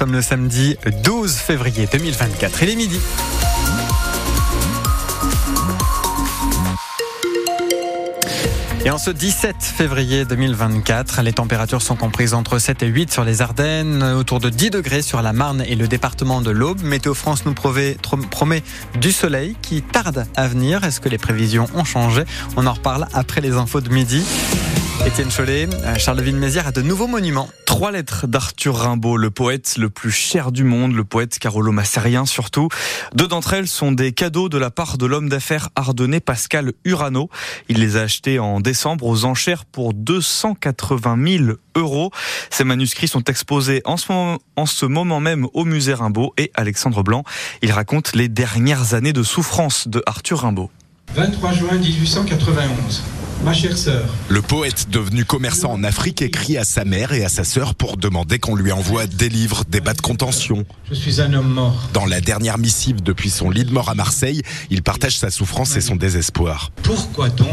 sommes le samedi 12 février 2024. Il est midi. Et en ce 17 février 2024, les températures sont comprises entre 7 et 8 sur les Ardennes, autour de 10 degrés sur la Marne et le département de l'Aube. Météo France nous promet du soleil qui tarde à venir. Est-ce que les prévisions ont changé ? On en reparle après les infos de midi. Étienne Chollet, Charleville-Mézières a de nouveaux monuments. 3 lettres d'Arthur Rimbaud, le poète le plus cher du monde, le poète carolo-massérien surtout. 2 d'entre elles sont des cadeaux de la part de l'homme d'affaires ardennais Pascal Urano. Il les a achetés en décembre aux enchères pour 280 000 €. Ces manuscrits sont exposés en ce moment même au musée Rimbaud et Alexandre Blanc. Il raconte les dernières années de souffrance de Arthur Rimbaud. 23 juin 1891. Ma chère sœur. Le poète devenu commerçant en Afrique écrit à sa mère et à sa sœur pour demander qu'on lui envoie des livres, des bas de contention. Je suis un homme mort. Dans la dernière missive depuis son lit de mort à Marseille, il partage sa souffrance et son désespoir. Pourquoi donc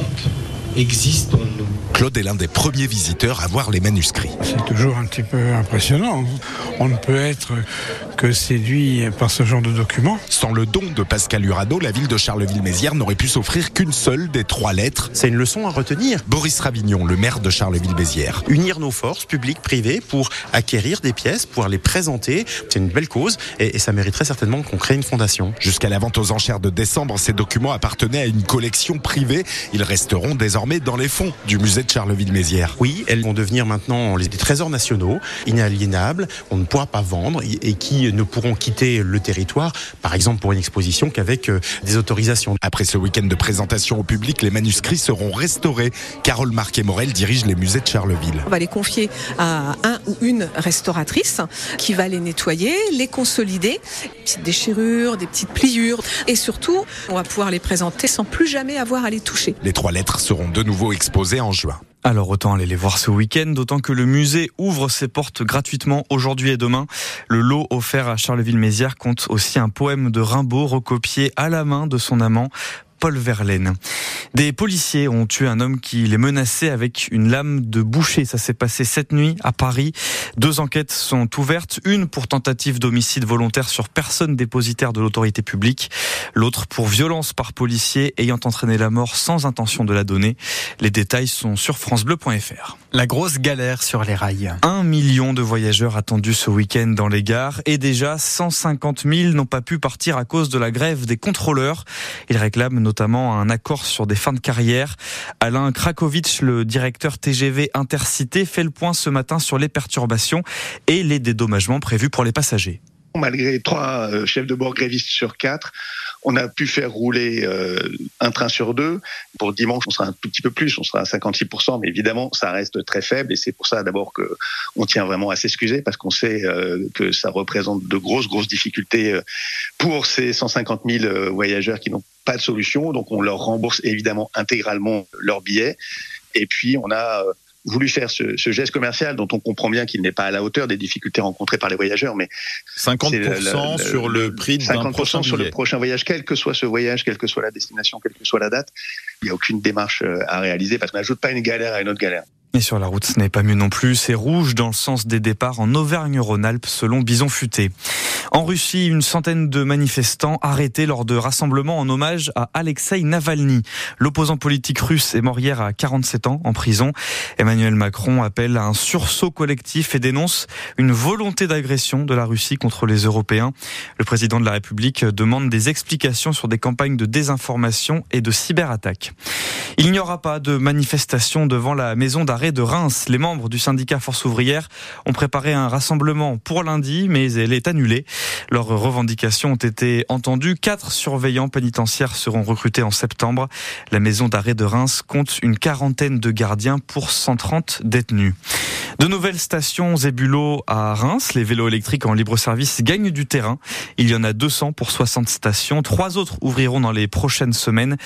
existons-nous ? Claude est l'un des premiers visiteurs à voir les manuscrits. C'est toujours un petit peu impressionnant. On ne peut être que séduit par ce genre de document. Sans le don de Pascal Urano, la ville de Charleville-Mézières n'aurait pu s'offrir qu'une seule des 3 lettres. C'est une leçon à retenir. Boris Ravignon, le maire de Charleville-Mézières. Unir nos forces, publiques, privées, pour acquérir des pièces, pour les présenter. C'est une belle cause et ça mériterait certainement qu'on crée une fondation. Jusqu'à la vente aux enchères de décembre, ces documents appartenaient à une collection privée. Ils resteront désormais dans les fonds du musée de Charleville-Mézières. Oui, elles vont devenir maintenant des trésors nationaux, inaliénables, on ne pourra pas vendre et qui ne pourront quitter le territoire, par exemple pour une exposition, qu'avec des autorisations. Après ce week-end de présentation au public, les manuscrits seront restaurés. Carole Marquet-Morel dirige les musées de Charleville. On va les confier à un ou une restauratrice qui va les nettoyer, les consolider, des petites déchirures, des petites pliures, et surtout, on va pouvoir les présenter sans plus jamais avoir à les toucher. Les 3 lettres seront de nouveau exposées en juin. Alors autant aller les voir ce week-end, d'autant que le musée ouvre ses portes gratuitement aujourd'hui et demain. Le lot offert à Charleville-Mézières compte aussi un poème de Rimbaud recopié à la main de son amant, Paul Verlaine. Des policiers ont tué un homme qui les menaçait avec une lame de boucher. Ça s'est passé cette nuit à Paris. 2 enquêtes sont ouvertes. Une pour tentative d'homicide volontaire sur personne dépositaire de l'autorité publique. L'autre pour violence par policier ayant entraîné la mort sans intention de la donner. Les détails sont sur francebleu.fr. La grosse galère sur les rails. 1 million de voyageurs attendus ce week-end dans les gares et déjà 150 000 n'ont pas pu partir à cause de la grève des contrôleurs. Ils réclament notamment un accord sur des fins de carrière. Alain Krakowicz, le directeur TGV Intercité, fait le point ce matin sur les perturbations et les dédommagements prévus pour les passagers. Malgré 3 chefs de bord grévistes sur 4, on a pu faire rouler un train sur 2. Pour dimanche, on sera un tout petit peu plus, on sera à 56%, mais évidemment, ça reste très faible. Et c'est pour ça d'abord qu'on tient vraiment à s'excuser, parce qu'on sait que ça représente de grosses difficultés pour ces 150 000 voyageurs qui n'ont pas de solution. Donc on leur rembourse évidemment intégralement leurs billets. Et puis on a voulu faire ce geste commercial dont on comprend bien qu'il n'est pas à la hauteur des difficultés rencontrées par les voyageurs, mais 50% sur le prix d'un prochain billet. Sur le prochain voyage, quel que soit ce voyage, quelle que soit la destination, quelle que soit la date, il n'y a aucune démarche à réaliser parce qu'on n'ajoute pas une galère à une autre galère. Et sur la route, ce n'est pas mieux non plus. C'est rouge dans le sens des départs en Auvergne-Rhône-Alpes, selon Bison-Futé. En Russie, une centaine de manifestants arrêtés lors de rassemblements en hommage à Alexei Navalny. L'opposant politique russe est mort hier à 47 ans en prison. Emmanuel Macron appelle à un sursaut collectif et dénonce une volonté d'agression de la Russie contre les Européens. Le président de la République demande des explications sur des campagnes de désinformation et de cyberattaques. Il n'y aura pas de manifestation devant la maison d'arrêt de Reims. Les membres du syndicat Force Ouvrière ont préparé un rassemblement pour lundi, mais elle est annulée. Leurs revendications ont été entendues. 4 surveillants pénitentiaires seront recrutés en septembre. La maison d'arrêt de Reims compte une quarantaine de gardiens pour 130 détenus. De nouvelles stations Zébulo à Reims. Les vélos électriques en libre-service gagnent du terrain. Il y en a 200 pour 60 stations. 3 autres ouvriront dans les prochaines semaines.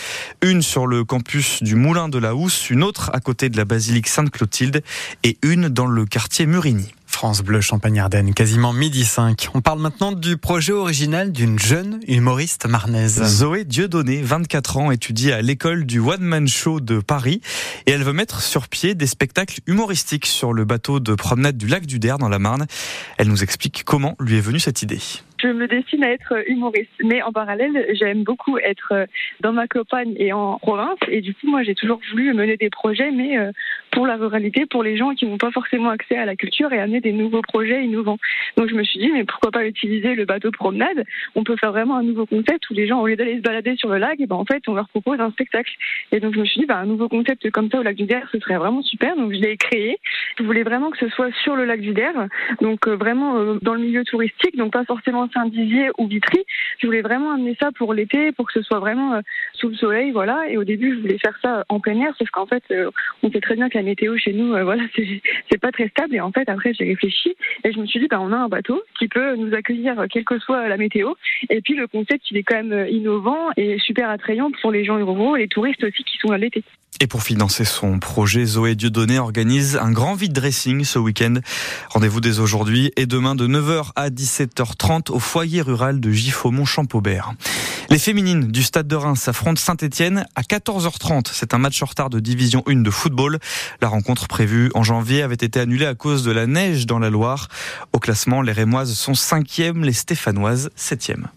Une sur le campus du Moulin de la Housse, une autre à côté de la basilique Sainte-Clotilde et une dans le quartier Murigny. France Bleu Champagne Ardenne, quasiment midi 5. On parle maintenant du projet original d'une jeune humoriste marnaise. Zoé Dieudonné, 24 ans, étudie à l'école du One Man Show de Paris et elle veut mettre sur pied des spectacles humoristiques sur le bateau de promenade du lac du Der dans la Marne. Elle nous explique comment lui est venue cette idée. Je me destine à être humoriste, mais en parallèle, j'aime beaucoup être dans ma campagne et en province. Et du coup, moi, j'ai toujours voulu mener des projets, mais pour la ruralité, pour les gens qui n'ont pas forcément accès à la culture et amener des nouveaux projets innovants. Donc, je me suis dit, mais pourquoi pas utiliser le bateau promenade ? On peut faire vraiment un nouveau concept où les gens, au lieu d'aller se balader sur le lac, et ben en fait, on leur propose un spectacle. Et donc, je me suis dit, un nouveau concept comme ça au lac du Der, ce serait vraiment super. Donc, je l'ai créé. Je voulais vraiment que ce soit sur le lac du Der, donc vraiment dans le milieu touristique, donc pas forcément Saint-Dizier ou Vitry. Je voulais vraiment amener ça pour l'été, pour que ce soit vraiment sous le soleil, voilà. Et au début, je voulais faire ça en plein air, sauf qu'en fait, on sait très bien que la météo chez nous, c'est pas très stable. Et en fait, après, j'ai réfléchi et je me suis dit, on a un bateau qui peut nous accueillir quelle que soit la météo. Et puis, le concept, il est quand même innovant et super attrayant pour les gens ruraux et les touristes aussi qui sont à l'été. Et pour financer son projet, Zoé Dieudonné organise un grand vide-dressing ce week-end. Rendez-vous dès aujourd'hui et demain de 9h à 17h30 au foyer rural de Giffaumont-Champaubert. Les féminines du Stade de Reims s'affrontent Saint-Etienne à 14h30. C'est un match en retard de Division 1 de football. La rencontre prévue en janvier avait été annulée à cause de la neige dans la Loire. Au classement, les Rémoises sont 5e, les Stéphanoises 7e.